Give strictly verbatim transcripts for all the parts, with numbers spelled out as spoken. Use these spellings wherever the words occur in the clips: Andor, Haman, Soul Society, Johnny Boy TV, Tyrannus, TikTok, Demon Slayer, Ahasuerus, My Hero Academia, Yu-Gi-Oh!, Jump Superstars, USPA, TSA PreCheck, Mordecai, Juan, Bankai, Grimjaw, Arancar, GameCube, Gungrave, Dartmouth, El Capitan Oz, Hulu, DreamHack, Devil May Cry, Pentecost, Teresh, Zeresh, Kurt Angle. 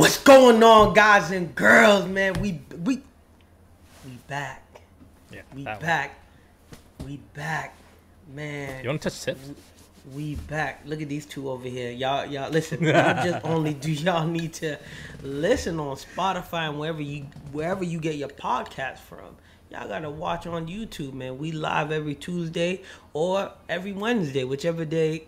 What's going on, guys and girls, man? We we we back. Yeah. We back. One. We back, man. You want to touch tips? We, we back. Look at these two over here, y'all. Y'all listen. Not just only do y'all need to listen on Spotify and wherever you wherever you get your podcast from. Y'all gotta watch on YouTube, man. We live every Tuesday or every Wednesday, whichever day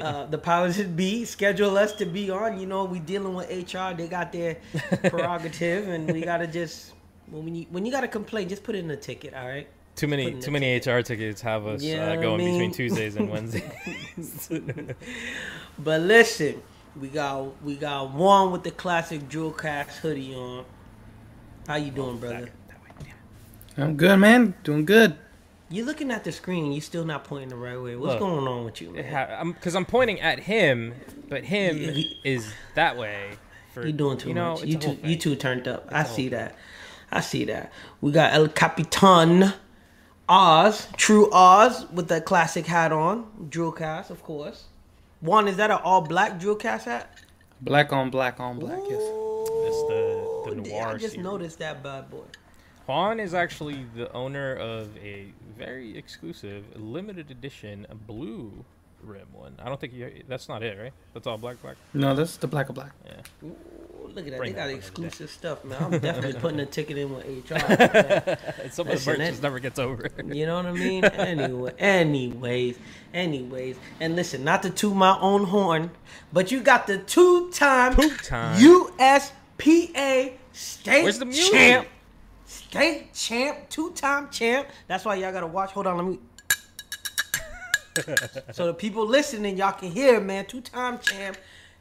uh, the powers that be schedule us to be on. You know, we dealing with H R. They got their prerogative, and we gotta just when we need, when you gotta complain, just put it in a ticket. All right. Too many, too many H R tickets have us you know uh, going I mean? between Tuesdays and Wednesdays. But listen, we got we got Juan with the classic Jewel Cax hoodie on. How you doing, brother? I'm good, man. Doing good. You're looking at the screen. You're still not pointing the right way. What's Look, going on with you, man? Because ha- I'm, I'm pointing at him, but him yeah, he, is that way. For, you're doing too you know, much. You too, you too turned up. It's I see that. I see that. We got El Capitan Oz, True Oz, with that classic hat on. DrewCast, of course. Juan, is that an all-black DrewCast hat? Black on black on black, yes. That's the, the noir I just series. Noticed that bad boy. Juan is actually the owner of a very exclusive, limited edition blue rim one. I don't think you, that's not it, right? That's all black, black? No, that's the black of black. Yeah. Ooh, look at that. Bring they got exclusive the stuff, man. I'm definitely putting a ticket in with H R. Some of the merch just never gets over. You know what I mean? Anyway, anyways, anyways. And listen, not to toot my own horn, but you got the two-time time. U S P A state champ. Okay, champ, two-time champ. That's why y'all gotta watch. Hold on, let me. So the people listening, y'all can hear, man. Two-time champ,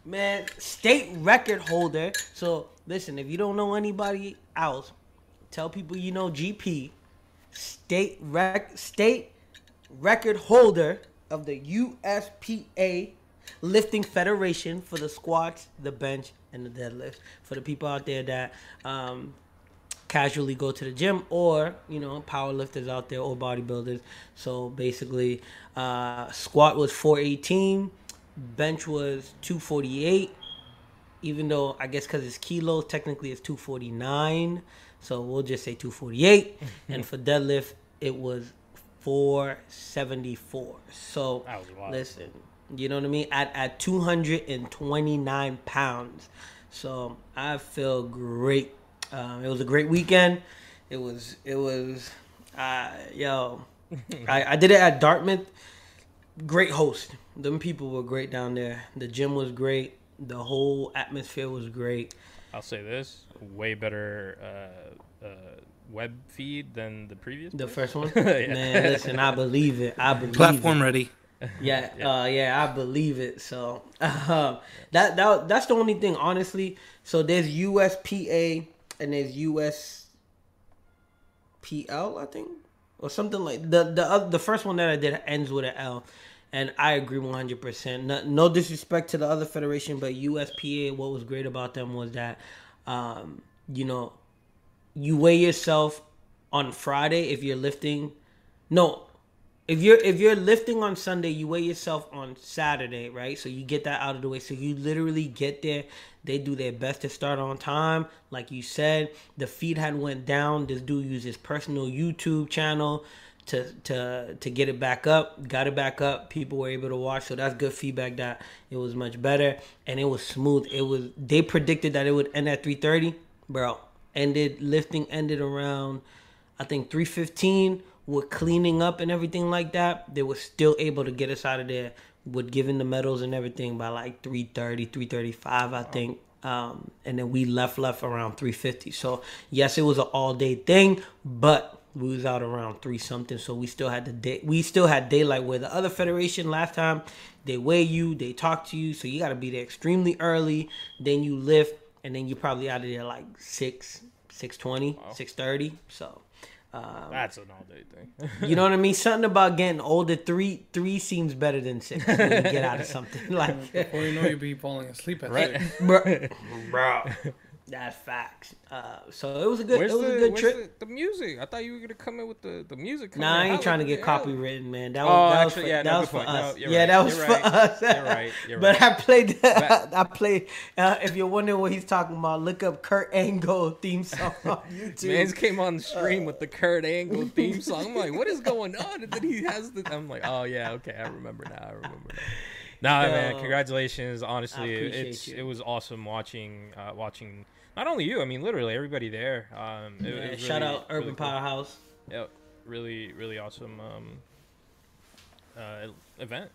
man. State record holder. So listen, if you don't know anybody else, tell people you know G P. State rec, state record holder of the U S P A lifting federation for the squats, the bench, and the deadlift. For the people out there that um. casually go to the gym, or you know, powerlifters out there or bodybuilders. So basically, uh, squat was four eighteen, bench was two forty-eight. Even though I guess because it's kilos, technically it's two forty-nine. So we'll just say two forty-eight. And for deadlift, it was four seventy-four. So that was wild. Listen, you know what I mean? At at two hundred twenty-nine pounds. So I feel great. Um, it was a great weekend. It was, it was, uh, yo, I, I did it at Dartmouth. Great host. Them people were great down there. The gym was great. The whole atmosphere was great. I'll say this, way better uh, uh, web feed than the previous The place. First one? Yeah. Man, listen, I believe it. I believe Platform it. ready. Yeah, yeah. Uh, yeah, I believe it. So uh, that, that that's the only thing, honestly. So there's U S P A. And there's U S P L, I think, or something like the the other, the first one that I did ends with an L, and I agree one hundred percent. No, no disrespect to the other federation, but U S P A. What was great about them was that, um, you know, you weigh yourself on Friday if you're lifting. No, if you're if you're lifting on Sunday, you weigh yourself on Saturday, right? So you get that out of the way. So you literally get there. They do their best to start on time. Like you said, the feed had went down. This dude used his personal YouTube channel to to to get it back up. Got it back up. People were able to watch. So that's good feedback that it was much better. And it was smooth. It was. They predicted that it would end at three thirty. Bro, ended, lifting ended around, I think, three fifteen. With cleaning up and everything like that, they were still able to get us out of there with giving the medals and everything by like three thirty, three thirty-five, I think. Um, and then we left, left around three fifty. So, yes, it was an all-day thing, but we was out around three something. So, we still had the day. We still had daylight where the other federation last time, they weigh you, they talk to you. So, you got to be there extremely early. Then you lift, and then you're probably out of there like six, six twenty, wow. six thirty. So... Um, that's an all-day thing. You know what I mean? Something about getting older. Three, three seems better than six. When you get out of something like before you know, you'll be falling asleep at right, six. bro. bro. That's facts. Uh, so it was a good, where's it was the, a good trip. The, the music. I thought you were gonna come in with the, the music. Nah, I ain't out. trying to get copywritten, man. That was, oh, that actually, was for, yeah, that no, was for us. No, yeah, right. that was you're for right. us. You're right. You're but right. I played. That, I played. Uh, if you're wondering what he's talking about, look up Kurt Angle theme song on YouTube. Man came on the stream uh, with the Kurt Angle theme song. I'm like, what is going on? And then he has the. I'm like, oh yeah, okay, I remember now. I remember now. Nah, so, man, congratulations. Honestly, it's you. it was awesome watching uh, watching. Not only you, I mean, literally everybody there. Um, it, yeah, it shout really, out Urban really Powerhouse. Cool. Yeah, really, really awesome um, uh, event.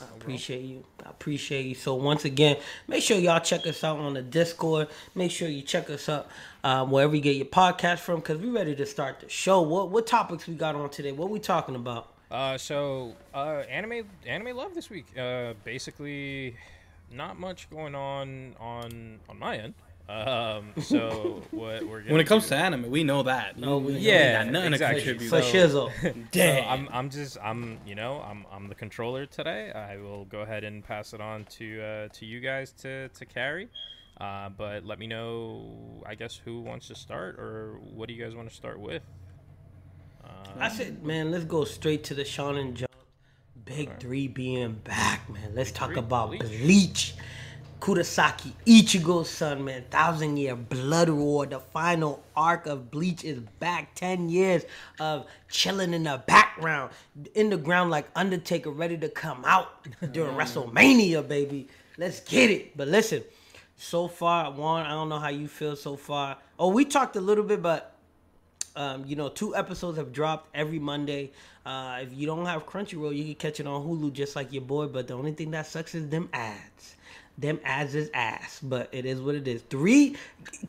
I appreciate overall. you. I appreciate you. So once again, make sure y'all check us out on the Discord. Make sure you check us up um, wherever you get your podcast from, because we're ready to start the show. What what topics we got on today? What we talking about? Uh, so uh, anime anime love this week. Uh, basically, not much going on on on my end. Um, so what we're when it comes do, to anime, we know that. No, we yeah, know that. Nothing exactly. So, so damn. So I'm I'm just I'm you know I'm I'm the controller today. I will go ahead and pass it on to uh, to you guys to to carry. Uh, but let me know, I guess, who wants to start or what do you guys want to start with? Um, I said, man, let's go straight to the Shonen Jump. Big right. three being back, man. Let's Big talk three, about Bleach. Bleach. Kurosaki Ichigo's son, man. Thousand Year Blood War. The final arc of Bleach is back. Ten years of chilling in the background, in the ground like Undertaker, ready to come out during mm. WrestleMania, baby. Let's get it. But listen, so far, Juan, I don't know how you feel so far. Oh, we talked a little bit, but um, you know, two episodes have dropped every Monday. Uh, if you don't have Crunchyroll, you can catch it on Hulu just like your boy. But the only thing that sucks is them ads. Them ads is ass, but it is what it is. Three,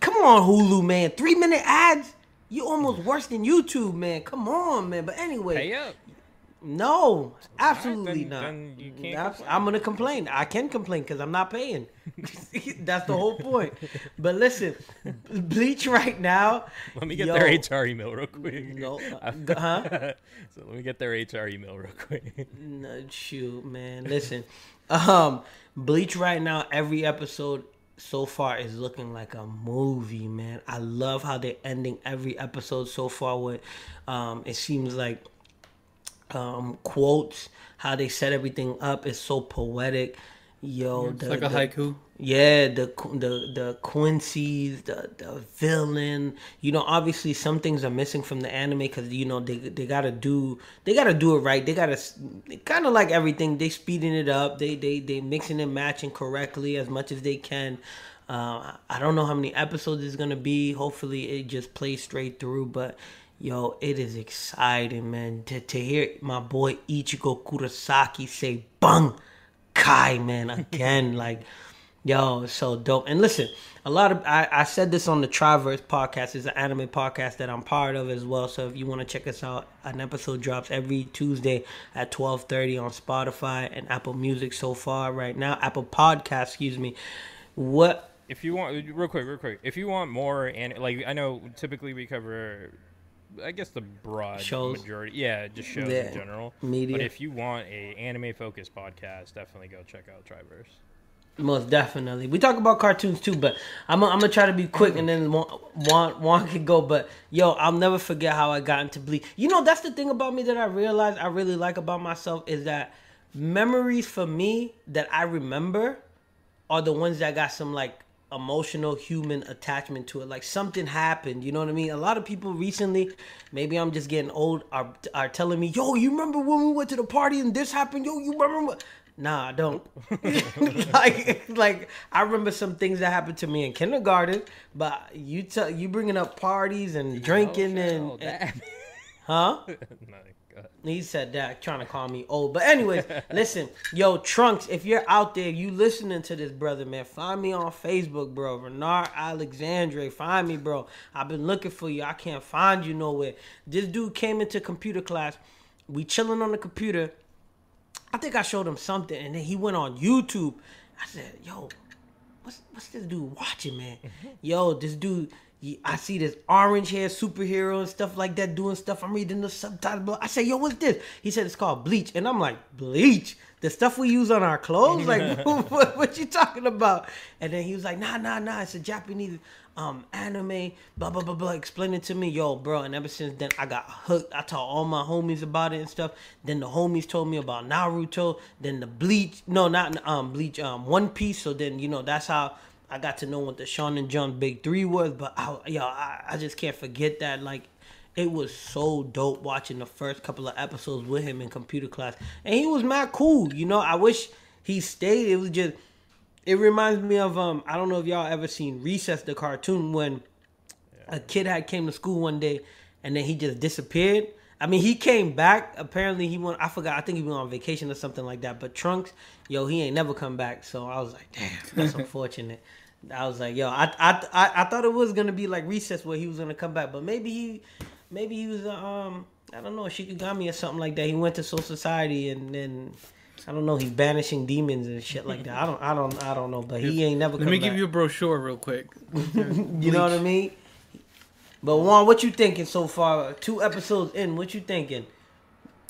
come on, Hulu, man. Three minute ads? You almost worse than YouTube, man. Come on, man. But anyway, pay up. No, absolutely right, then, not. Then you can't I'm gonna complain. I can complain because I'm not paying. That's the whole point. But listen, Bleach right now. Let me get yo, their H R email real quick. No, uh, huh? So let me get their H R email real quick. No, shoot, man. Listen. Um, Bleach right now, every episode so far is looking like a movie, man. I love how they're ending every episode so far with, um, it seems like, um, quotes. How they set everything up is so poetic. Yo, it's the, like a the, haiku. Yeah, the the the Quincy's, the the villain. You know, obviously some things are missing from the anime because you know they they gotta do they gotta do it right. They gotta kind of like everything. They speeding it up. They they they mixing and matching correctly as much as they can. Uh, I don't know how many episodes it's gonna be. Hopefully it just plays straight through, but. Yo, it is exciting, man, to, to hear my boy Ichigo Kurosaki say Bankai, man, again. Like, yo, it's so dope. And listen, a lot of, I, I said this on the Triverse podcast. It's an anime podcast that I'm part of as well. So if you want to check us out, an episode drops every Tuesday at twelve thirty on Spotify and Apple Music so far right now. Apple Podcasts, excuse me. What? If you want, real quick, real quick. If you want more, and like, I know typically we cover... I guess the broad shows. majority, yeah, just shows yeah. in general. Media. But if you want a anime-focused podcast, definitely go check out Triverse. Most definitely. We talk about cartoons too, but I'm I'm gonna try to be quick, and then Juan Juan can go. But yo, I'll never forget how I got into Bleach. You know, that's the thing about me that I realized I really like about myself is that memories for me that I remember are the ones that got some like. Emotional human attachment to it, like something happened, you know what I mean? A lot of people recently, maybe I'm just getting old, are are telling me, yo, you remember when we went to the party and this happened? Yo, you remember? Nah, I don't. like like I remember some things that happened to me in kindergarten, but you tell you bringing up parties and drinking and, and huh no. He said that, trying to call me old. But anyways, listen, yo, Trunks, if you're out there, you listening to this, brother, man, find me on Facebook, bro. Renard Alexandre, find me, bro. I've been looking for you. I can't find you nowhere. This dude came into computer class. We chilling on the computer. I think I showed him something, and then he went on YouTube. I said, yo, what's, what's this dude watching, man? Yo, this dude... I see this orange hair superhero and stuff like that doing stuff. I'm reading the subtitle. I say, yo, what's this? He said, it's called Bleach. And I'm like, Bleach? The stuff we use on our clothes? Like, what, what, what you talking about? And then he was like, nah, nah, nah. It's a Japanese um, anime, blah, blah, blah, blah. Explain it to me. Yo, bro. And ever since then, I got hooked. I told all my homies about it and stuff. Then the homies told me about Naruto. Then the Bleach. No, not um, Bleach. Um, One Piece. So then, you know, that's how I got to know what the Shonen Jump Big Three was, but I, yo, I, I just can't forget that. Like, it was so dope watching the first couple of episodes with him in computer class, and he was mad cool. You know, I wish he stayed. It was just, it reminds me of um, I don't know if y'all ever seen Recess, the cartoon, when a kid had came to school one day, and then he just disappeared. I mean, he came back. Apparently, he went. I forgot. I think he went on vacation or something like that. But Trunks, yo, he ain't never come back. So I was like, damn, that's unfortunate. I was like, yo, I, I, I, I thought it was gonna be like Recess where he was gonna come back, but maybe he, maybe he was um, I don't know, Shikigami or something like that. He went to Soul Society and then, I don't know, he's banishing demons and shit like that. I don't, I don't, I don't know. But he ain't never. Let come me back. Give you a brochure real quick. You know what I mean? But Juan, what you thinking so far? Two episodes in, what you thinking?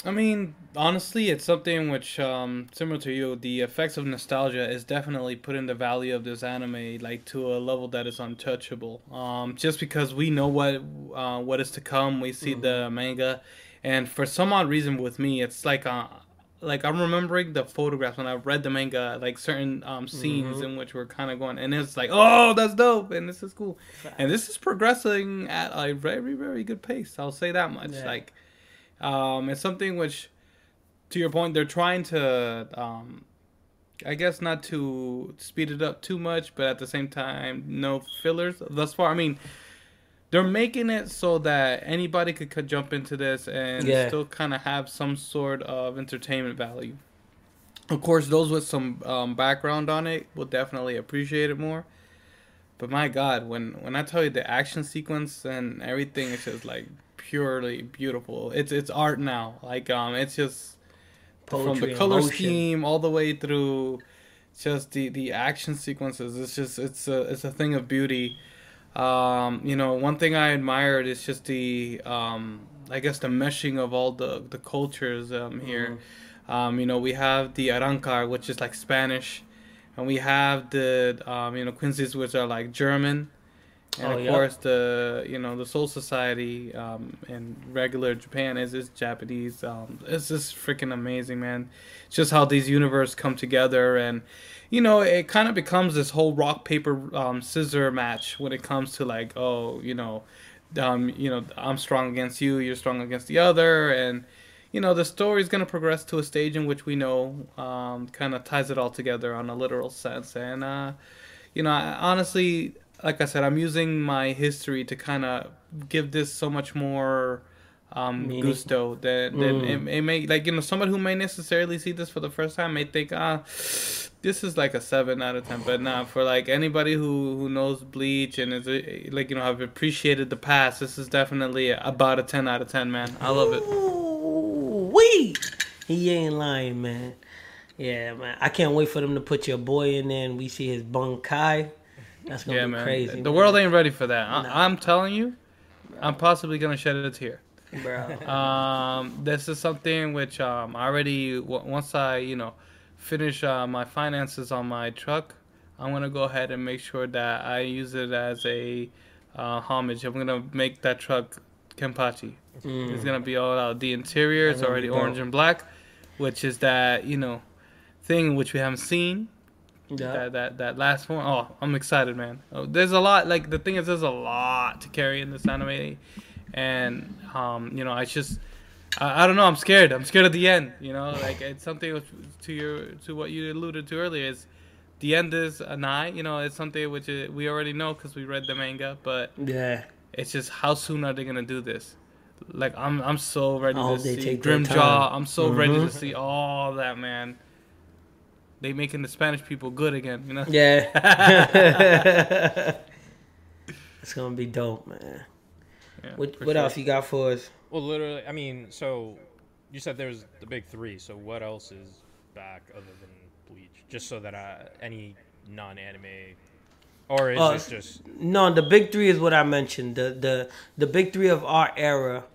I mean, honestly, it's something which, um, similar to you, the effects of nostalgia is definitely putting the value of this anime like to a level that is untouchable. Um, just because we know what uh, what is to come, we see mm-hmm. the manga, and for some odd reason with me, it's like uh, like I'm remembering the photographs when I read the manga, like certain um, scenes mm-hmm. in which we're kind of going, and it's like, oh, that's dope, and this is cool, and this is progressing at a very, very good pace. I'll say that much, yeah. like. Um, it's something which, to your point, they're trying to, um, I guess not to speed it up too much, but at the same time, no fillers thus far. I mean, they're making it so that anybody could, could jump into this and yeah. still kind of have some sort of entertainment value. Of course, those with some um, background on it will definitely appreciate it more. But my God, when, when I tell you the action sequence and everything, it's just like purely beautiful. It's it's art now. Like um, it's just poetry, from the color emotion. Scheme all the way through, just the, the action sequences. It's just it's a it's a thing of beauty. Um, you know, one thing I admired is just the um, I guess the meshing of all the the cultures um here. Mm. Um, you know, we have the Arancar, which is like Spanish, and we have the um, you know Quincy's, which are like German. And oh, of course, yep. the you know the Soul Society um, and regular Japan is is Japanese. Um, it's just freaking amazing, man. It's just how these universes come together, and you know it kind of becomes this whole rock paper um, scissor match when it comes to like oh you know, um, you know I'm strong against you, you're strong against the other, and you know the story is gonna progress to a stage in which we know um, kind of ties it all together on a literal sense, and uh, you know I, honestly. Like I said, I'm using my history to kind of give this so much more um, gusto than, than mm. it, it may, like, you know, someone who may necessarily see this for the first time may think, ah, this is like a seven out of ten, but nah, for like anybody who, who knows Bleach and is like, you know, have appreciated the past, this is definitely about a ten out of ten, man. I love it. Ooh, wee! He ain't lying, man. Yeah, man. I can't wait for them to put your boy in there and we see his Bankai. That's gonna yeah, be man. Crazy. The man. World ain't ready for that. I, no. I'm telling you, I'm possibly gonna shed a tear. Bro, um, this is something which um, I already w- once I you know finish uh, my finances on my truck, I'm gonna go ahead and make sure that I use it as a uh, homage. I'm gonna make that truck Kenpachi. Mm. It's gonna be all out. The interior is already orange and black, which is that you know thing which we haven't seen. Yeah. That, that that last one. Oh, I'm excited, man. Oh, there's a lot. Like the thing is, there's a lot to carry in this anime, and um, you know, I just, I, I don't know. I'm scared. I'm scared of the end. You know, like it's something to your to what you alluded to earlier. Is the end is an eye. You know, it's something which is, we already know because we read the manga. But yeah, it's just how soon are they gonna do this? Like I'm I'm so ready oh, to see Grimjaw. I'm so mm-hmm. ready to see all that, man. They making the Spanish people good again, you know? Yeah. It's going to be dope, man. Yeah, what what sure. else you got for us? Well, literally, I mean, so you said there's the big three. So what else is back other than Bleach? Just so that I, any non-anime Or is uh, it just... No, the big three is what I mentioned. The the, the big three of our era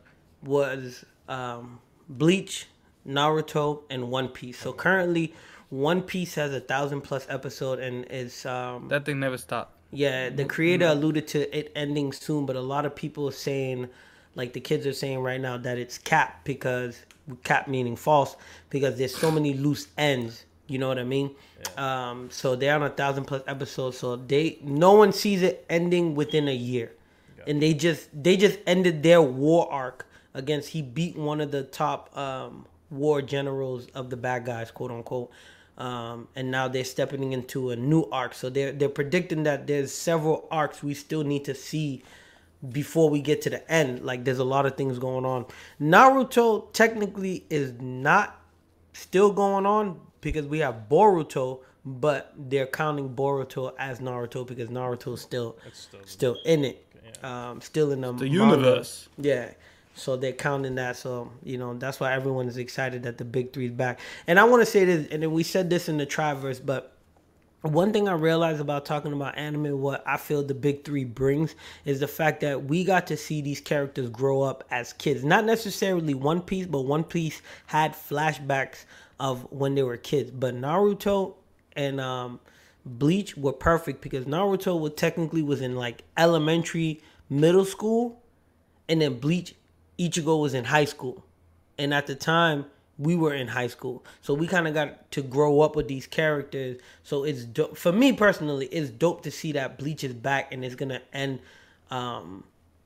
was um, Bleach, Naruto, and One Piece. So currently, One Piece has a thousand plus episode and is... Um, that thing never stopped. Yeah, the creator mm-hmm. alluded to it ending soon, but a lot of people are saying, like the kids are saying right now, that it's cap because... cap meaning false, because there's so many loose ends. You know what I mean? Yeah. Um, so they're on a thousand plus episodes. So they, no one sees it ending within a year, yeah. and they just they just ended their war arc against. He beat one of the top um, war generals of the bad guys, quote unquote. Um, and now they're stepping into a new arc. So they're they're predicting that there's several arcs we still need to see before we get to the end. Like, there's a lot of things going on. Naruto technically is not still going on because we have Boruto, but they're counting Boruto as Naruto because Naruto's still still, still in it. Yeah. Um, still in the, the universe. Yeah. So they're counting that. So, you know, that's why everyone is excited that the big three's back. And I want to say this, and then we said this in the Triverse, but one thing I realized about talking about anime, what I feel the big three brings, is the fact that we got to see these characters grow up as kids. Not necessarily One Piece, but One Piece had flashbacks of when they were kids. But Naruto and um, Bleach were perfect because Naruto was technically was in like elementary, middle school, and then Bleach, Ichigo was in high school. And at the time... we were in high school, so we kind of got to grow up with these characters. So it's dope. For me personally, it's dope to see that Bleach is back and it's gonna end, um,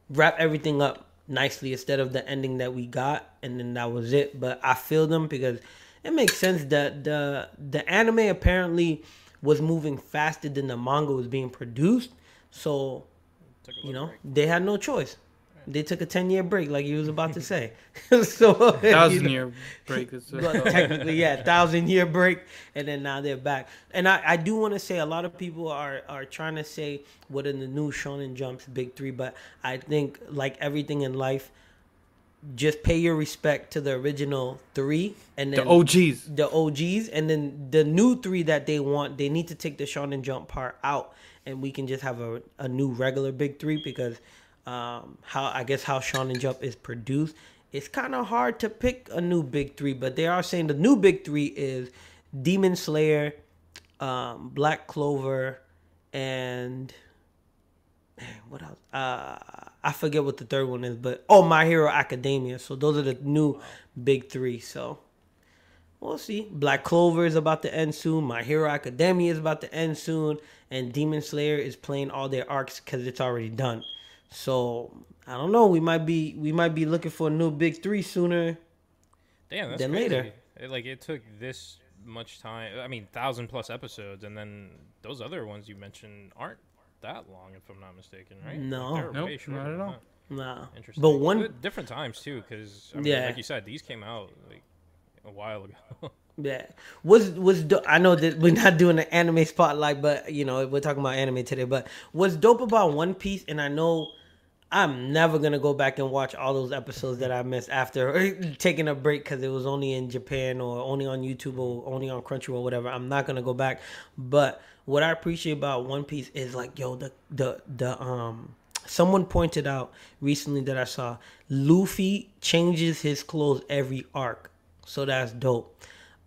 wrap everything up nicely instead of the ending that we got, and then that was it. But I feel them because it makes sense that the the anime apparently was moving faster than the manga was being produced, so you know break. They had no choice. They took a ten year break, like you was about to say. So thousand you know, year break. Well, technically, yeah, thousand year break, and then now they're back. And I, I do want to say a lot of people are are trying to say what in the new Shonen Jump's big three, but I think like everything in life, just pay your respect to the original three, and then the O Gs, the O Gs, and then the new three that they want. They need to take the Shonen Jump part out, and we can just have a a new regular big three because. Um, how I guess how Shonen Jump is produced, it's kind of hard to pick a new big three, but they are saying the new big three is Demon Slayer, um, Black Clover, and man, what else? Uh, I forget what the third one is, but oh, My Hero Academia. So those are the new big three. So we'll see. Black Clover is about to end soon. My Hero Academia is about to end soon, and Demon Slayer is playing all their arcs because it's already done. So I don't know. We might be we might be looking for a new big three sooner Damn, that's than crazy. Later. It, like it took this much time. I mean, thousand plus episodes, and then those other ones you mentioned aren't that long, if I'm not mistaken, right? No, like, nope, not at all. Nah, interesting. But one different times too, because I mean, yeah, like you said, these came out like a while ago. Yeah, was was do- I know that we're not doing an anime spotlight, but you know we're talking about anime today. But what's dope about One Piece, and I know I'm never gonna go back and watch all those episodes that I missed after taking a break because it was only in Japan or only on YouTube or only on Crunchyroll, whatever. I'm not gonna go back. But what I appreciate about One Piece is like, yo, the the the um. Someone pointed out recently that I saw Luffy changes his clothes every arc, so that's dope.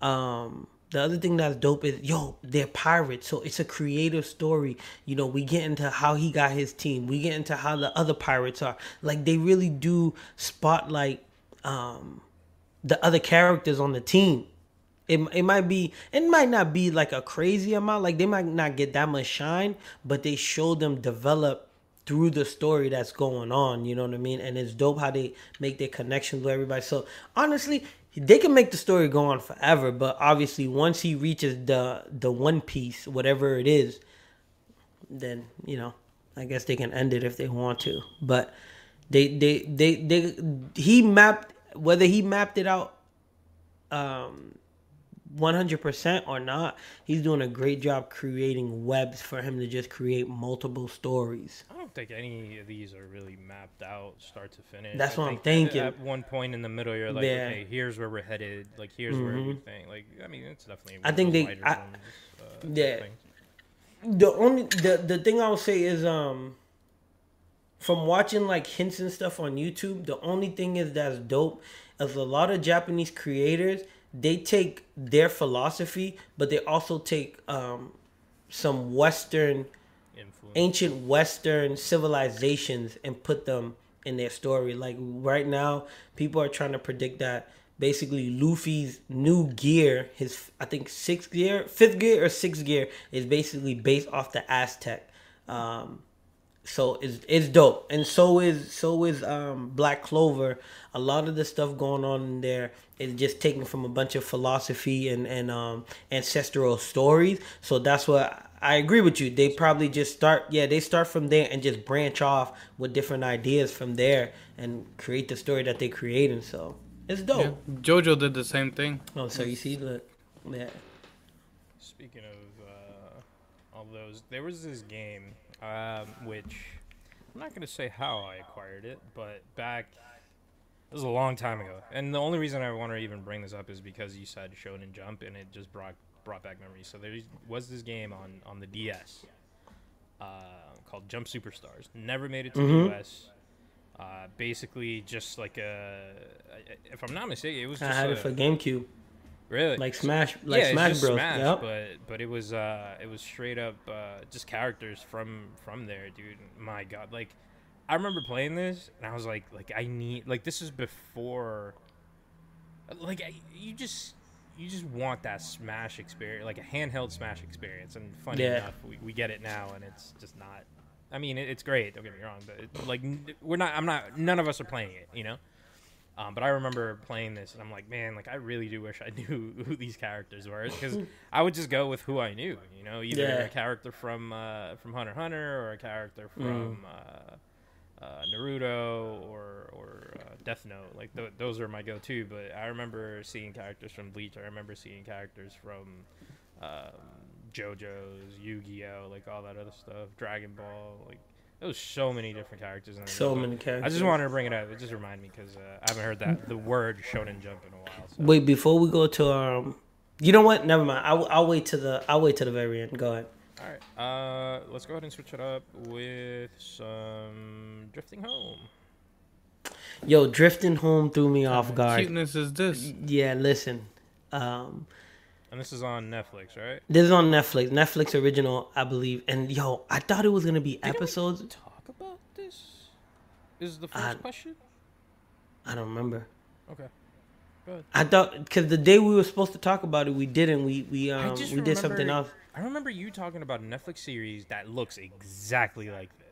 Um, the other thing that's dope is, yo, they're pirates. So it's a creative story. You know, we get into how he got his team. We get into how the other pirates are. Like, they really do spotlight um, the other characters on the team. It, it might be, it might not be like a crazy amount. Like, they might not get that much shine, but they show them develop through the story that's going on. You know what I mean? And it's dope how they make their connections with everybody. So, honestly... they can make the story go on forever, but obviously once he reaches the the One Piece, whatever it is, then, you know, I guess they can end it if they want to. But they they they, they he mapped, whether he mapped it out um one hundred percent or not, he's doing a great job creating webs for him to just create multiple stories. I don't think any of these are really mapped out start to finish. That's I what think I'm thinking. At one point in the middle, you're like, yeah, okay, here's where we're headed. Like, here's mm-hmm. where we think. Like, I mean, it's definitely. I think they. I, uh, yeah. Things. the only the the thing I'll say is um from watching like hints and stuff on YouTube, the only thing is that's dope is a lot of Japanese creators, they take their philosophy, but they also take um some Western influence, ancient Western civilizations, and put them in their story. Like right now, people are trying to predict that basically Luffy's new gear, his I think sixth gear, fifth gear or sixth gear, is basically based off the Aztec. Um, so it's it's dope, and so is so is um, Black Clover. A lot of the stuff going on in there is just taken from a bunch of philosophy and and um, ancestral stories. So that's what I agree with you. They probably just start, yeah, they start from there and just branch off with different ideas from there and create the story that they create, and so. It's dope. Yeah. JoJo did the same thing. Oh, so you see, look. Yeah. Speaking of uh, all those, there was this game, um, which I'm not going to say how I acquired it, but back, it was a long time ago. And the only reason I want to even bring this up is because you said Shonen Jump, and it just brought brought back memories. So there was this game on, on the D S uh, called Jump Superstars. Never made it to mm-hmm. the U S Uh, basically, just like a, if I'm not mistaken, it was. Just I had a, it for GameCube. Really? Like Smash, like yeah, Smash Bros. Smash, yep. But but it was uh it was straight up uh, just characters from from there, dude. My God, like I remember playing this and I was like like I need like this is before. Like I, you just you just want that Smash experience, like a handheld Smash experience, and funny yeah. enough, we we get it now, and it's just not. I mean, it's great. Don't get me wrong, but it, like we're not. I'm not. None of us are playing it, you know. Um, but I remember playing this, and I'm like, man, like I really do wish I knew who these characters were, because I would just go with who I knew, you know, either yeah. a character from uh, from Hunter x Hunter or a character from mm. uh, uh, Naruto or or uh, Death Note. Like th- those are my go-to. But I remember seeing characters from Bleach. I remember seeing characters from. Um, JoJo's, Yu-Gi-Oh, like all that other stuff, Dragon Ball, like there was so many different characters in there. So many characters. I just wanted to bring it up. It just reminded me because uh, I haven't heard that the word Shonen Jump in a while. So. Wait, before we go to um, you know what? Never mind. I'll, I'll wait to the I'll wait to the very end. Go ahead. All right. Uh, let's go ahead and switch it up with some Drifting Home. Yo, Drifting Home threw me off guard. Cuteness is this? Yeah, listen. Um. And this is on Netflix, right? This is on Netflix. Netflix original, I believe. And, yo, I thought it was going to be Did episodes. Did we talk about this? Is the first I, question? I don't remember. Okay. Go ahead. I thought, because the day we were supposed to talk about it, we didn't. We we um, we remember, did something else. I remember you talking about a Netflix series that looks exactly like this.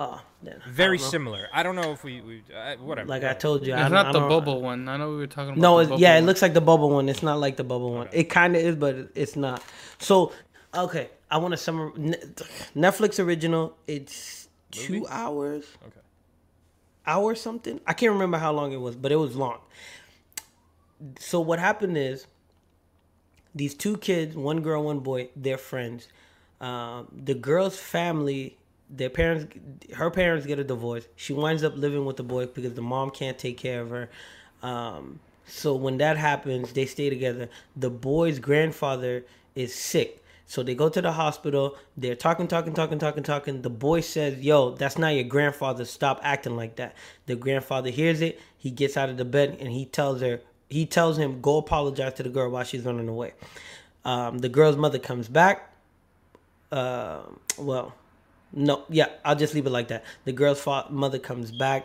Oh, then, very I similar. I don't know if we, we uh, whatever. Like I told you, it's I not the bubble one. I know we were talking about. No, the it's, yeah, one. It looks like the bubble one. It's not like the bubble okay. one. It kind of is, but it's not. So, okay, I want to summarize. Netflix original. It's two Movie? hours, okay, hour something. I can't remember how long it was, but it was long. So what happened is, these two kids, one girl, one boy, they're friends. Um, the girl's family. Their parents, her parents get a divorce. She winds up living with the boy because the mom can't take care of her. Um, so when that happens, they stay together. The boy's grandfather is sick. So they go to the hospital. They're talking, talking, talking, talking, talking. The boy says, yo, that's not your grandfather. Stop acting like that. The grandfather hears it. He gets out of the bed and he tells her, he tells him, go apologize to the girl while she's running away. Um, the girl's mother comes back. Uh, well... No, yeah, I'll just leave it like that. The girl's father, mother comes back,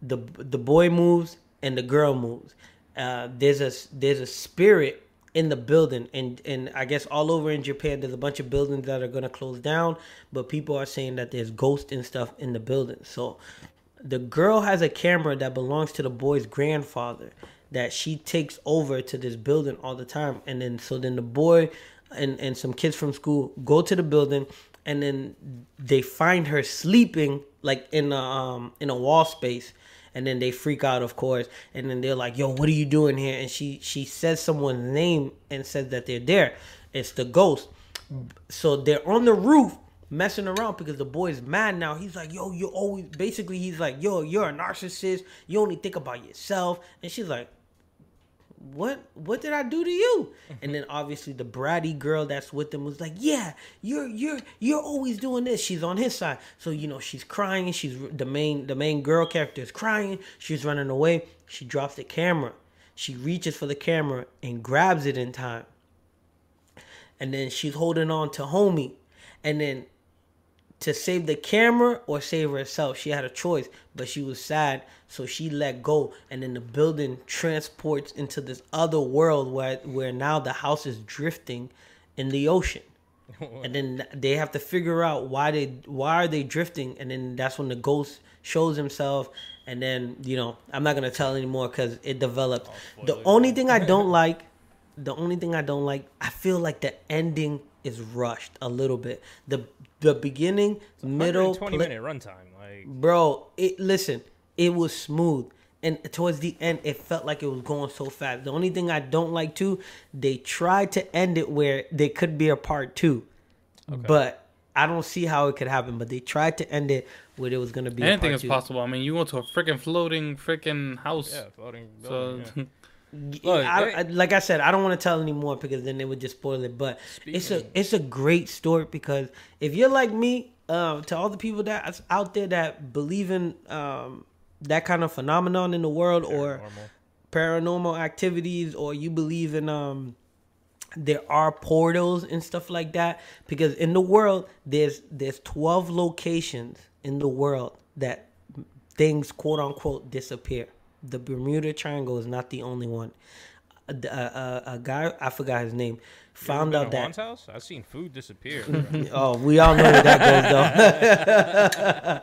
the the boy moves, and the girl moves. Uh, there's a there's a spirit in the building, and, and I guess all over in Japan, there's a bunch of buildings that are going to close down, but people are saying that there's ghosts and stuff in the building. So the girl has a camera that belongs to the boy's grandfather that she takes over to this building all the time. And then so then the boy and, and some kids from school go to the building, and then they find her sleeping like in a um, in a wall space, and then they freak out, of course. And then they're like, "Yo, what are you doing here?" And she she says someone's name and says that they're there. It's the ghost. So they're on the roof messing around because the boy's mad now. He's like, "Yo, you always." Basically, he's like, "Yo, you're a narcissist. You only think about yourself." And she's like, what what did I do to you? And then obviously the bratty girl that's with him was like, yeah, you're you're you're always doing this. She's on his side, so you know she's crying. She's the main the main girl character is crying. She's running away. She drops the camera. She reaches for the camera and grabs it in time. And then she's holding on to homie. And then to save the camera or save herself, she had a choice, but she was sad, so she let go. And then the building transports into this other world where where now the house is drifting in the ocean. And then they have to figure out why they why are they drifting. And then that's when the ghost shows himself. And then, you know, I'm not gonna tell anymore because it develops. Oh, the only thing I don't like, the only thing I don't like, I feel like the ending is rushed a little bit. The the beginning, it's middle, twenty pl- minute runtime. Like, bro, it listen, it was smooth, and towards the end, it felt like it was going so fast. The only thing I don't like too, they tried to end it where there could be a part two, okay. But I don't see how it could happen. But they tried to end it where it was gonna be. I didn't think it's possible. I mean, you went to a freaking floating freaking house. Yeah, floating building. So, yeah. Look, I, I, like I said, I don't want to tell anymore because then they would just spoil it. But speaking it's a it's a great story because if you're like me, uh, to all the people that's out there that believe in um, that kind of phenomenon in the world paranormal. or paranormal activities, or you believe in um, there are portals and stuff like that, because in the world there's there's twelve locations in the world that things quote unquote disappear. The Bermuda Triangle is not the only one. A, a, a guy, I forgot his name, found out that Juan's house? I've seen food disappear. Oh, we all know where that goes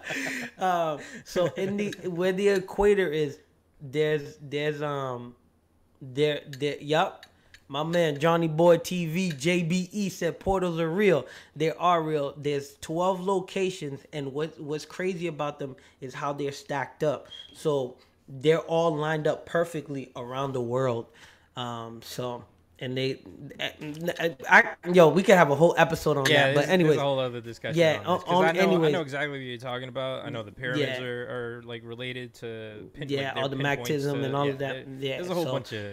though. um, so in the where the equator is, there's there's um there there yup. My man Johnny Boy T V J B E said portals are real. They are real. There's twelve locations, and what what's crazy about them is how they're stacked up. So they're all lined up perfectly around the world. Um, so, and they, I, I, yo, we could have a whole episode on yeah, that. But anyways, a whole other discussion. Yeah, on this, on, I, know, anyways, I know exactly what you're talking about. I know the pyramids yeah. are, are like related to pin, yeah, like all the magnetism to, and all yeah, of that. Yeah, there's a whole so, bunch of.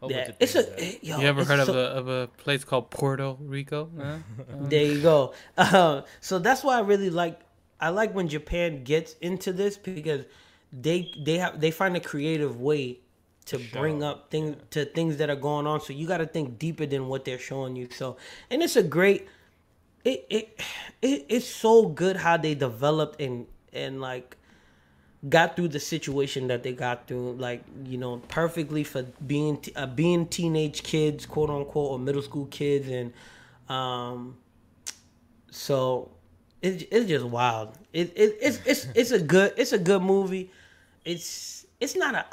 Whole yeah, bunch of it's a. Yo, you ever heard so, of a of a place called Puerto Rico? Huh? There you go. Uh, so that's why I really like. I like when Japan gets into this because. They they have they find a creative way to Show. bring up things yeah. to things that are going on. So you got to think deeper than what they're showing you. So, and it's a great, it it, it it's so good how they developed and and like got through the situation that they got through. Like, you know, perfectly for being uh, being teenage kids, quote unquote, or middle school kids, and um, so it it's just wild. It it it's it's it's a good it's a good movie. It's it's not a,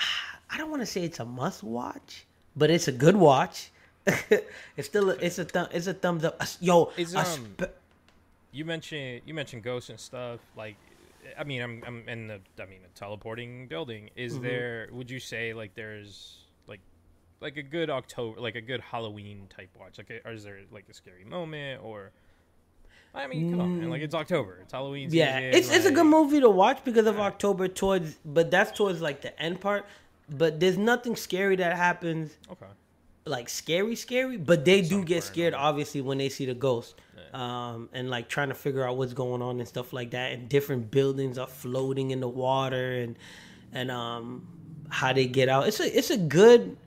I don't want to say it's a must watch, but it's a good watch. It's still a, it's a th- it's a thumbs up. Yo, is, um, sp- you mentioned you mentioned ghosts and stuff. Like, I mean, I'm I'm in the I mean a teleporting building. Is mm-hmm. there? Would you say like there's like like a good October like a good Halloween type watch? Like, or is there like a scary moment or? I mean, come on, man. Like, it's October. It's Halloween season. Yeah, it's like, it's a good movie to watch because of yeah. October towards, but that's towards, like, the end part. But there's nothing scary that happens. Okay. Like, scary, scary. But they do get scared, obviously, when they see the ghost. Yeah. Um, and, like, trying to figure out what's going on and stuff like that. And different buildings are floating in the water and and um how they get out. It's a it's a good,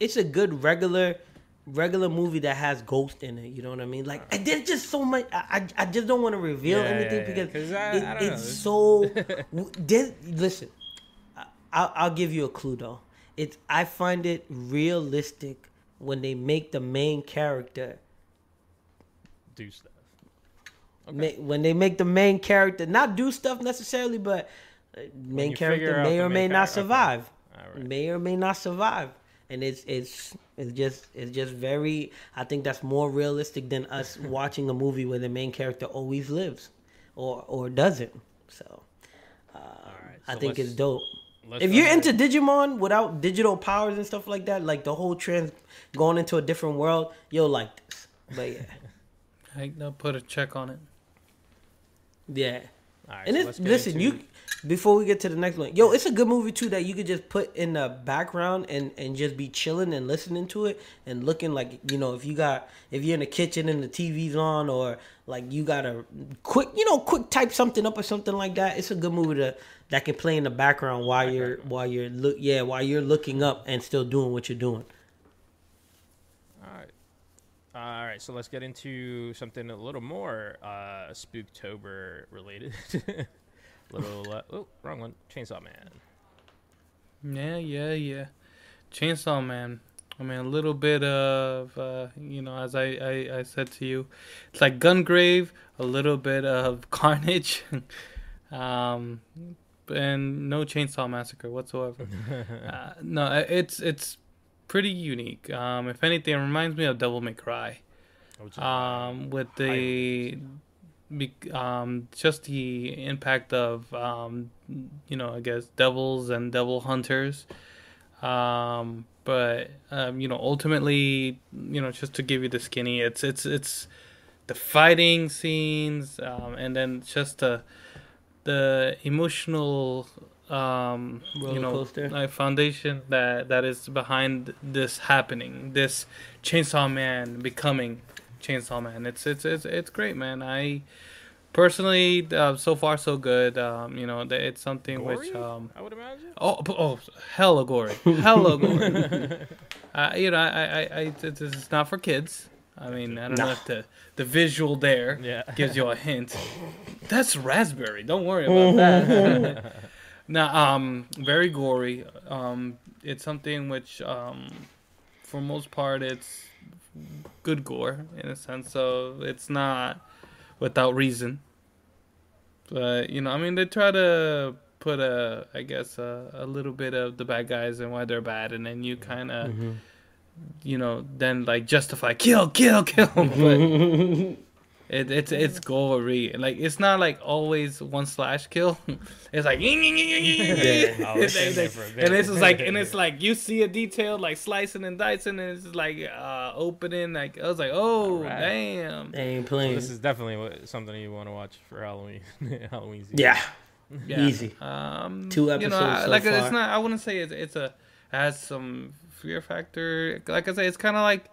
it's a good regular... regular movie that has ghosts in it, you know what I mean? Like, right. There's just so much. I I, I just don't want to reveal yeah, anything yeah, because I, it, I don't it's know. so. There's, listen, I, I'll, I'll give you a clue though. It's I find it realistic when they make the main character do stuff. Okay. Make, when they make the main character not do stuff necessarily, but main character may or may not character. survive. Okay. All right. May or may not survive. And it's it's it's just it's just very. I think that's more realistic than us watching a movie where the main character always lives, or or doesn't. So, uh, All right, so I think it's dope. If you're ahead. into Digimon without digital powers and stuff like that, like the whole trans going into a different world, you'll like this. But yeah, I think they'll put a check on it. Yeah. Right, and so it's, listen, into... you before we get to the next one, yo, it's a good movie too that you could just put in the background and, and just be chilling and listening to it and looking, like, you know, if you got if you're in the kitchen and the T V's on, or like you got a quick you know quick type something up or something like that. It's a good movie to, that can play in the background while you're while you're look yeah while you're looking up and still doing what you're doing. All right, so let's get into something a little more uh, Spooktober related. little, uh, oh, wrong one. Chainsaw Man. Yeah, yeah, yeah. Chainsaw Man. I mean, a little bit of, uh, you know, as I, I, I said to you, it's like Gungrave, a little bit of Carnage, um, and no Chainsaw Massacre whatsoever. uh, no, it's it's. Pretty unique. Um, if anything, it reminds me of Devil May Cry. Um, with the, um, just the impact of, um, you know, I guess devils and devil hunters. Um, but um, you know, ultimately, you know, just to give you the skinny, it's it's it's the fighting scenes, um, and then just the the emotional. Um, you know, a foundation that, that is behind this happening, this Chainsaw Man becoming Chainsaw Man. It's it's it's it's great, man. I personally, uh, so far so good. Um, you know, it's something gory? Which um, I would imagine. Oh, oh, hella gory, hella gory. uh, you know, I, I, I, this is not for kids. I mean, I don't nah. know if the, the visual there yeah. gives you a hint. That's raspberry. Don't worry about that. No, um, very gory. Um, it's something which, um, for most part, it's good gore in a sense. So it's not without reason. But, you know, I mean, they try to put a, I guess, a, a little bit of the bad guys and why they're bad, and then you kind of, mm-hmm. you know, then like justify kill, kill, kill. But. It, it's it's gory. Like, it's not like always one slash kill. It's like, and it's like and it's like you see a detail like slicing and dicing, and it's like uh, opening. Like, I was like, oh right. damn, they ain't playing. So this is definitely what, something you want to watch for Halloween. Halloween season. Yeah. yeah, easy. Um, Two episodes. You know, I, so like far. It's not. I wouldn't say it's it's a it has some fear factor. Like I say, it's kind of like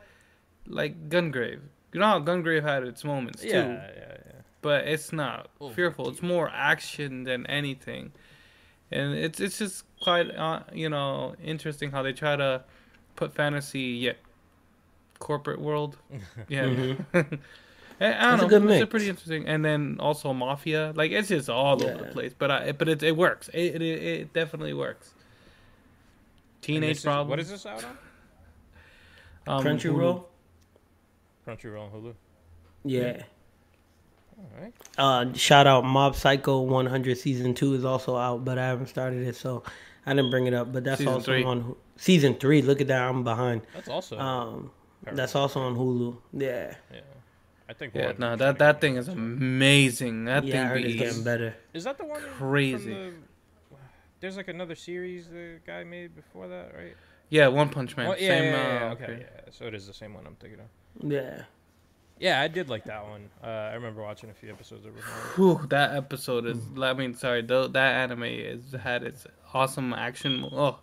like Gungrave. You know how Gungrave had its moments, yeah, too. Yeah, yeah, yeah. But it's not oh, fearful. It's more action than anything. And it's it's just quite, uh, you know, interesting how they try to put fantasy, yet corporate world. Yeah. mm-hmm. I don't it's know. A good it's a pretty interesting. And then also Mafia. Like, it's just all yeah. over the place. But I, but it, it works. It, it it definitely works. Teenage Problem. Is, what is this out on? um, Crunchyroll? Crunchyroll, Hulu. Yeah. All right. Uh, shout out Mob Psycho one hundred season two is also out, but I haven't started it, so I didn't bring it up. But that's season also three. on season three. Look at that, I'm behind. That's also. Um, that's also on Hulu. Yeah. Yeah. I think. Yeah. No, that that thing is amazing. That yeah, thing I heard is getting better. Is that the one? Crazy. The, there's like another series the guy made before that, right? Yeah, One Punch Man. Well, yeah, same, yeah, yeah, uh, okay. okay. Yeah. So it is the same one I'm thinking of. Yeah, yeah, I did like that one. Uh, I remember watching a few episodes of it. Whew, that episode is. I mean, sorry, th- that anime is had its awesome action. Oh,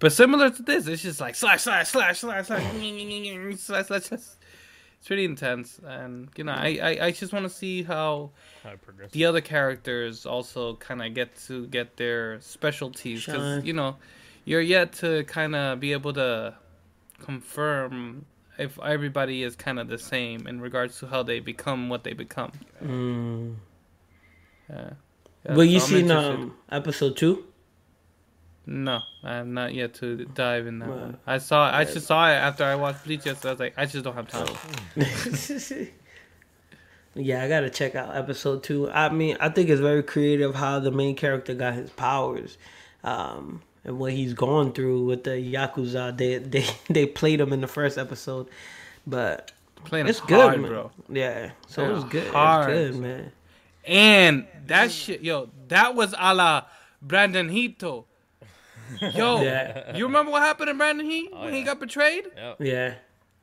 but similar to this, it's just like slash slash slash slash slash slash slash. It's pretty intense, and you know, I, I, I just want to see how, how the other characters also kind of get to get their specialties, because you know, you're yet to kind of be able to confirm if everybody is kind of the same in regards to how they become what they become. Mm. Yeah. Yeah, well, you seen um, episode two? No, I'm not yet to dive in that well, one. I saw, yeah. I just saw it after I watched Bleach, so I was like, I just don't have time. Yeah, I gotta check out episode two. I mean, I think it's very creative how the main character got his powers. Um... And what he's going through with the Yakuza, they they, they played him in the first episode, but playing it's good, hard, man. Bro. Yeah, so yeah, it was good. Hard. It was good, man. And that shit, yo, that was a la Brandon Heat, though. Yo, yeah. You remember what happened to Brandon Heat oh, when yeah. he got betrayed? Yep. Yeah.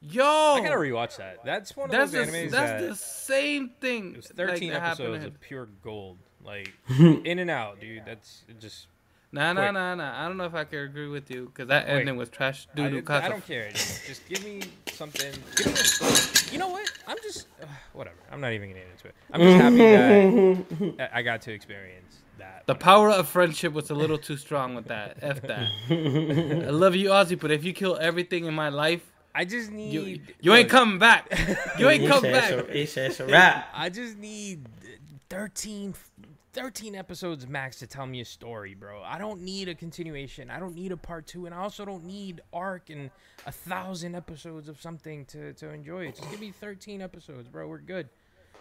Yo, I gotta rewatch that. That's one of that's those a, animes. That's that the same thing. It was thirteen like, episodes of pure gold. Like, in and out, dude. That's just... Nah, nah, quick. nah, nah. I don't know if I can agree with you, because that Wait. ending was trash. Doo doo. I, I don't care. Just give me something. Give me a, you know what? I'm just... Uh, whatever. I'm not even going to get into it. I'm just happy that I got to experience that. The power of friendship was a little too strong with that. F that. I love you, Ozzy, but if you kill everything in my life, I just need... You, you ain't coming back. You ain't coming back. It's a, it's a wrap. I just need thirteen... thirteen episodes max to tell me a story, bro. I don't need a continuation. I don't need a part two, and I also don't need arc and a thousand episodes of something to, to enjoy it. Just give me thirteen episodes, bro. We're good.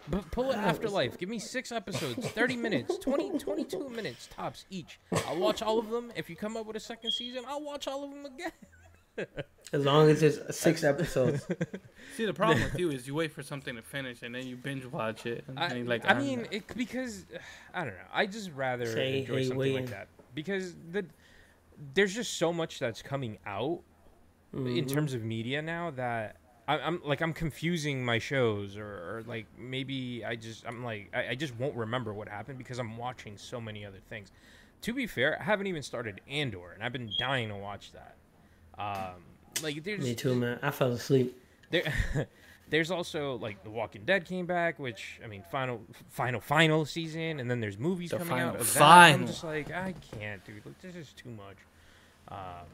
But pull it Afterlife. Give me six episodes, thirty minutes, twenty, twenty-two minutes tops each. I'll watch all of them. If you come up with a second season, I'll watch all of them again. As long as it's six episodes. See, the problem with you is you wait for something to finish and then you binge watch it. And I, like, I mean, it, because I don't know. I just rather Say, enjoy hey, something wait. like that because the there's just so much that's coming out mm-hmm. in terms of media now that I, I'm like I'm confusing my shows or, or like maybe I just I'm like I, I just won't remember what happened because I'm watching so many other things. To be fair, I haven't even started Andor, and I've been dying to watch that. Um, Like there's, Me too, man. I fell asleep. There, there's also like The Walking Dead came back, which I mean, final, final, final season, and then there's movies the coming final, out. Of final. That. I'm just like, I can't, dude. Look, this is too much. Um,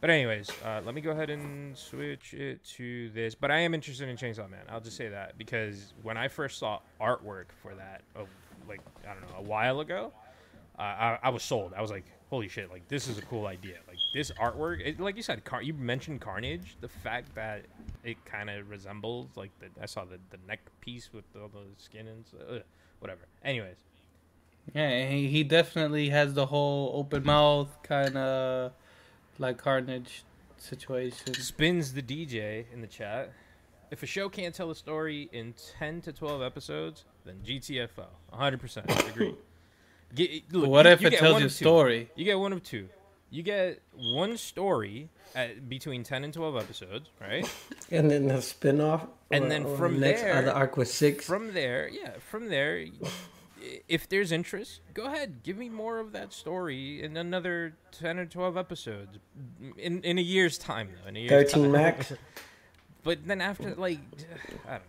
but anyways, uh, let me go ahead and switch it to this. But I am interested in Chainsaw Man. I'll just say that because when I first saw artwork for that, of, like I don't know, a while ago, uh, I, I was sold. I was like, holy shit! Like this is a cool idea. Like this artwork, it, like you said, Car- you mentioned Carnage. The fact that it kind of resembles, like the, I saw the, the neck piece with all the skin and stuff, ugh, whatever. Anyways, yeah, he, he definitely has the whole open mouth kind of like Carnage situation. Spins the D J in the chat. If a show can't tell a story in ten to twelve episodes, then G T F O. One hundred percent agreed. Get, look, what you, if you it tells you a story? You get one of two. You get one story at between ten and twelve episodes, right? And then the spinoff. And or, then or from the next there, other arc was six. From there, yeah, from there, if there's interest, go ahead, give me more of that story in another ten or twelve episodes in in a year's time, though. In a year's Thirteen time. max. But then after, like, I don't know.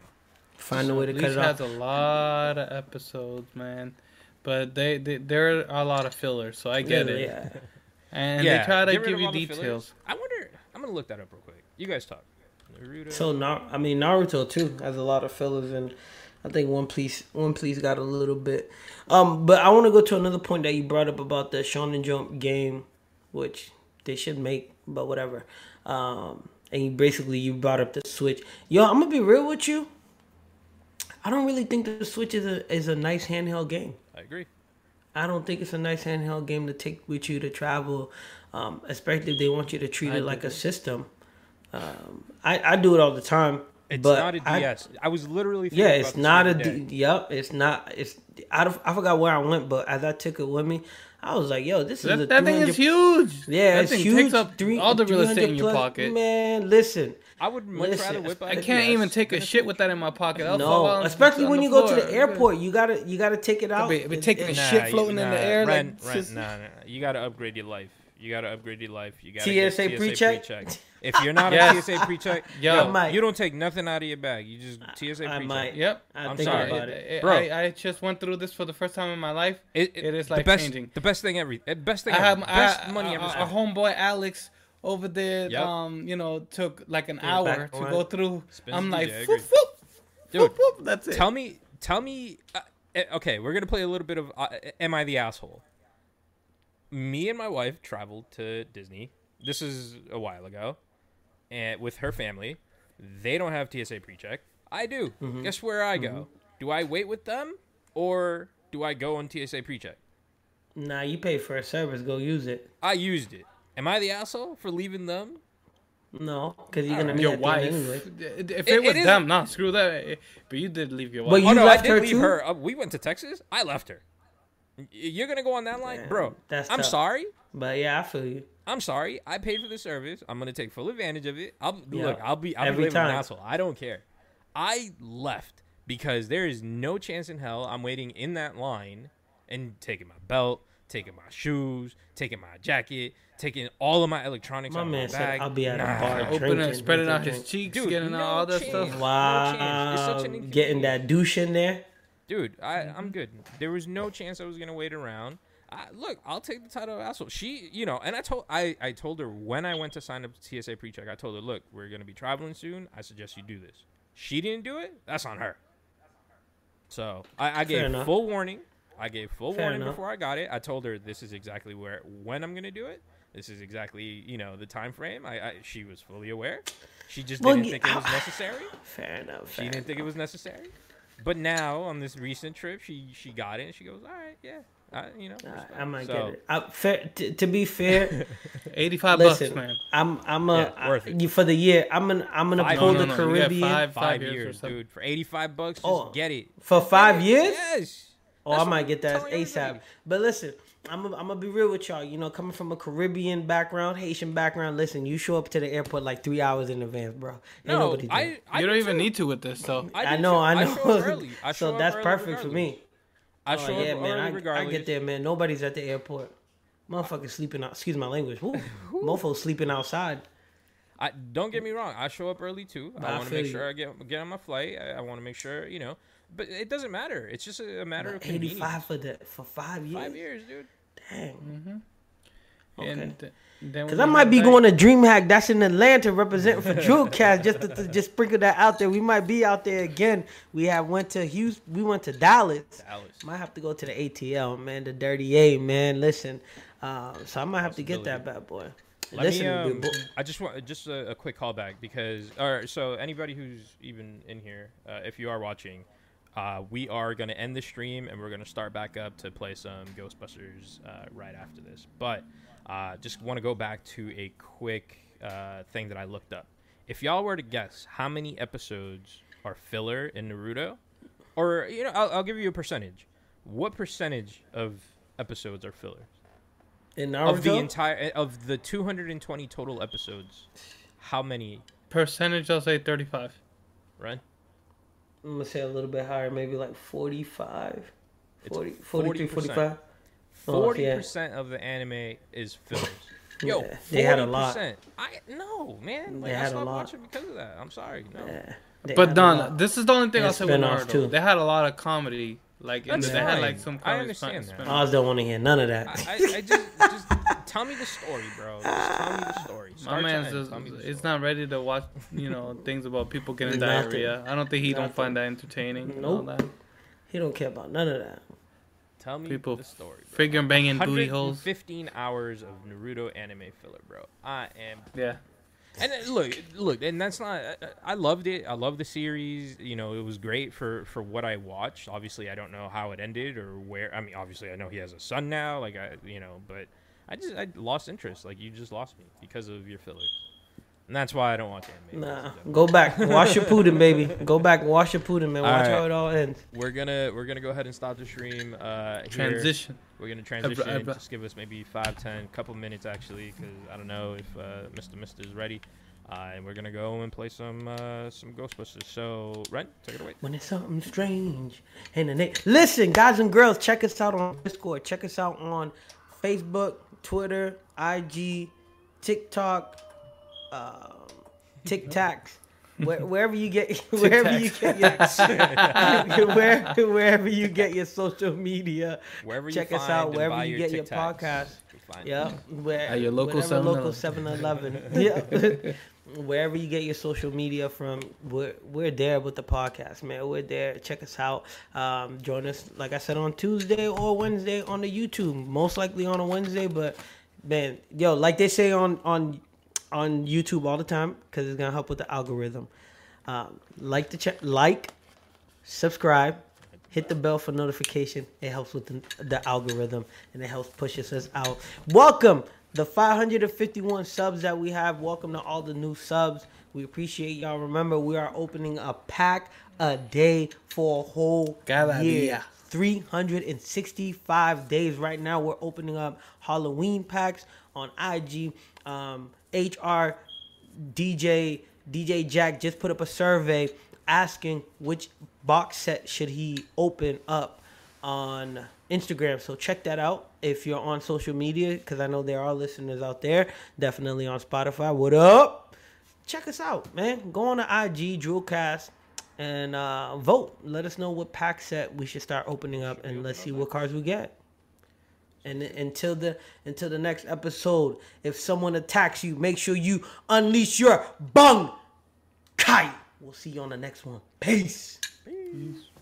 Find so a way to cut it off. Has a lot of episodes, man. But they, they there are a lot of fillers, so I get it. Yeah. And yeah. they try to give, give you details. I wonder. I'm gonna look that up real quick. You guys talk. Naruto. So now, I mean, Naruto too has a lot of fillers, and I think One Piece, One Piece got a little bit. Um, but I want to go to another point that you brought up about the Shonen Jump game, which they should make, but whatever. Um, and you basically you brought up the Switch. Yo, I'm gonna be real with you. I don't really think the Switch is a is a nice handheld game. I agree. I don't think it's a nice handheld game to take with you to travel, um, especially if they want you to treat I it like a system. Um, I, I do it all the time. It's but not a D S. I, I was literally thinking yeah, about it's not a D, yep, it's not. It's I, I forgot where I went, but as I took it with me, I was like, yo, this is that, a that thing is huge. Yeah, that it's thing huge. Takes up Three, all the real estate in your pocket, man. Listen. I would much Listen, rather whip out. I can't even take a shit with that in my pocket. I'll no, especially when you floor. go to the airport, you gotta you gotta take it out. But taking a nah, shit floating nah, in the air, rent, like rent, nah, nah, you gotta upgrade your life. You gotta upgrade your life. You gotta T S A PreCheck. PreCheck. If you're not yes. a T S A PreCheck, yo, yo you don't take nothing out of your bag. You just T S A I PreCheck. Might. Yep, I I'm think sorry, about it, it. Bro. I, I just went through this for the first time in my life. It, it, it is life changing. The best thing ever. Best thing. I have best money ever. Our homeboy Alex. Over there, yep. um, you know, took like an Dude, hour to go through. Spins I'm like, whoop, whoop, whoop, whoop, that's it. Tell me, tell me, uh, okay, we're going to play a little bit of uh, Am I the Asshole? Me and my wife traveled to Disney. This is a while ago. And with her family. They don't have T S A PreCheck. I do. Mm-hmm. Guess where I go? Mm-hmm. Do I wait with them or do I go on T S A PreCheck? Nah, you pay for a service. Go use it. I used it. Am I the asshole for leaving them? No, because you're going to meet your wife. Anyway. If it, it was it them, nah, screw that. But you did leave your wife. But you oh, no, left I did her leave too? her. Uh, we went to Texas. I left her. You're going to go on that line? Yeah, bro, that's I'm tough. sorry. But yeah, I feel you. I'm sorry. I paid for the service. I'm going to take full advantage of it. I'll, yeah. Look, I'll be, I'll be leaving an asshole. I don't care. I left because there is no chance in hell I'm waiting in that line and taking my belt, taking my shoes, taking my jacket, taking all of my electronics my out of my said, bag. I'll be at nah, a bar drinking, opening it, spreading out his cheeks, dude, getting no all that chance, stuff. Wow, no getting that douche in there. Dude, I, I'm good. There was no chance I was gonna wait around. I, look, I'll take the title of asshole. She, you know, and I told I, I told her when I went to sign up to T S A PreCheck, I told her, look, we're gonna be traveling soon. I suggest you do this. She didn't do it. That's on her. So I, I gave full warning. I gave full Fair warning enough. Before I got it. I told her this is exactly where when I'm gonna do it. This is exactly, you know, the time frame. I, I she was fully aware. She just well, didn't yeah. think it was necessary. Fair enough. Fair she didn't enough. think it was necessary. But now on this recent trip, she she got it and she goes, all right, yeah. I, you know, uh, I might so. get it. I, fair, t- to be fair, eighty-five listen, bucks, man. I'm I'm a yeah, worth it. I, for the year. I'm gonna I'm gonna five, pull no, no, the no, Caribbean five, five, five years, dude. For eighty-five bucks, just oh, get it for five yeah, years. Yes. Oh, That's I might get that ASAP. Everybody. But listen, I'm a, I'm gonna be real with y'all. You know, coming from a Caribbean background, Haitian background, listen, you show up to the airport like three hours in advance, bro. Ain't no, nobody I, do. I you don't even too. need to with this. So I, I know, I know. I early. I so that's perfect for me. I oh, yeah, man. I, I get there, man. Nobody's at the airport. Motherfuckers sleeping out. Excuse my language. Ooh, mofo sleeping outside. I don't get me wrong. I show up early too. But I want to make you. sure I get get on my flight. I, I want to make sure, you know. But it doesn't matter. It's just a matter but of convenience. eighty-five for the for five years. Five years, dude. Dang. Mm-hmm. Okay. Because I might be back. going to DreamHack. That's in Atlanta, representing for DrewCast. Just to, to just sprinkle that out there. We might be out there again. We have went to Houston. We went to Dallas. Dallas. Might have to go to the A T L, man. The Dirty A, man. Listen, uh, so I might have to get that bad boy. Let Listen, me, um, boy. I just want just a, a quick callback because. All right, so anybody who's even in here, uh, if you are watching, uh, we are going to end the stream and we're going to start back up to play some Ghostbusters uh, right after this, but. Uh, just want to go back to a quick uh, thing that I looked up. If y'all were to guess how many episodes are filler in Naruto, or, you know, I'll, I'll give you a percentage. What percentage of episodes are filler? In Naruto? Of the entire, of the two hundred twenty total episodes, how many? Percentage, I'll say thirty-five. Right? I'm going to say a little bit higher, maybe like forty-five. forty, it's forty-three, forty percent. forty-five. Forty oh, percent yeah. of the anime is fillers. Yo, yeah, they had a lot. I no man, like, they had I stopped a lot. watching because of that. I'm sorry. No. Yeah, but Don, this is the only thing I'll say with Naruto. They had a lot of comedy, like in the, they had like some. Comedy I understand spin- that. Oz don't want to hear none of that. I, I, I just, just tell me the story, bro. Just tell me the story. Start My man's just, it's not ready to watch. You know, things about people getting diarrhea. I don't think he Nothing. don't find that entertaining. Nope. That. He don't care about none of that. Tell me People the story, bro. Figure banging booty holes. fifteen hours of Naruto anime filler, bro. I am. Yeah. And then, look, look, and that's not. I, I loved it. I loved the series. You know, it was great for, for what I watched. Obviously, I don't know how it ended or where. I mean, obviously, I know he has a son now. Like I, you know, but I just I lost interest. Like you just lost me because of your fillers. And that's why I don't watch anime. Nah, go back, wash your Putin, baby. Go back, wash your Putin, man. All watch right. how it all ends. We're gonna we're gonna go ahead and stop the stream. Uh, transition. Here. We're gonna transition. Abra, abra. Just give us maybe five, ten, couple minutes actually, because I don't know if uh, Mister Mister is ready. Uh, and we're gonna go and play some uh, some Ghostbusters. So, Ren, take it away. When it's something strange, and then it... listen, guys and girls, check us out on Discord. Check us out on Facebook, Twitter, I G, TikTok. Uh, Tic Tacs, Where, wherever you get, wherever you get your, where, wherever you get your social media, wherever check you us out. Wherever you your get your podcast, yeah, where, at your local seven eleven, yeah, wherever you get your social media from, we're we're there with the podcast, man. We're there. Check us out. Um, join us, like I said, on Tuesday or Wednesday on the YouTube. Most likely on a Wednesday, but man, yo, like they say on on. on YouTube all the time because it's gonna help with the algorithm. Um, like the ch- like, subscribe, hit the bell for notification. It helps with the, the algorithm and it helps pushes us out. Welcome the five hundred fifty-one subs that we have. Welcome to all the new subs. We appreciate y'all. Remember, we are opening a pack a day for a whole Cada year. Día. three hundred sixty-five days right now. We're opening up Halloween packs on I G. Um, H R D J D J Jack just put up a survey asking which box set should he open up on Instagram. So check that out if you're on social media, because I know there are listeners out there. Definitely on Spotify. What up? Check us out, man. Go on to I G, DrewCast, and uh, vote. Let us know what pack set we should start opening up, and let's see what cards we get. And until the until the next episode, if someone attacks you, make sure you unleash your Bankai. We'll see you on the next one. Peace. Peace.